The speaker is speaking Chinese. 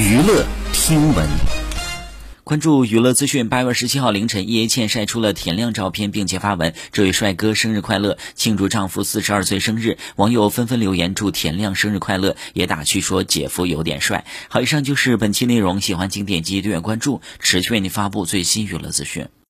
娱乐听闻，关注娱乐资讯。8月17号凌晨，叶一茜晒出了舔亮照片，并且发文这位帅哥生日快乐，庆祝丈夫42岁生日。网友纷纷留言祝舔亮生日快乐，也打趣说姐夫有点帅。好，以上就是本期内容，喜欢请点击订阅关注，持续为您发布最新娱乐资讯。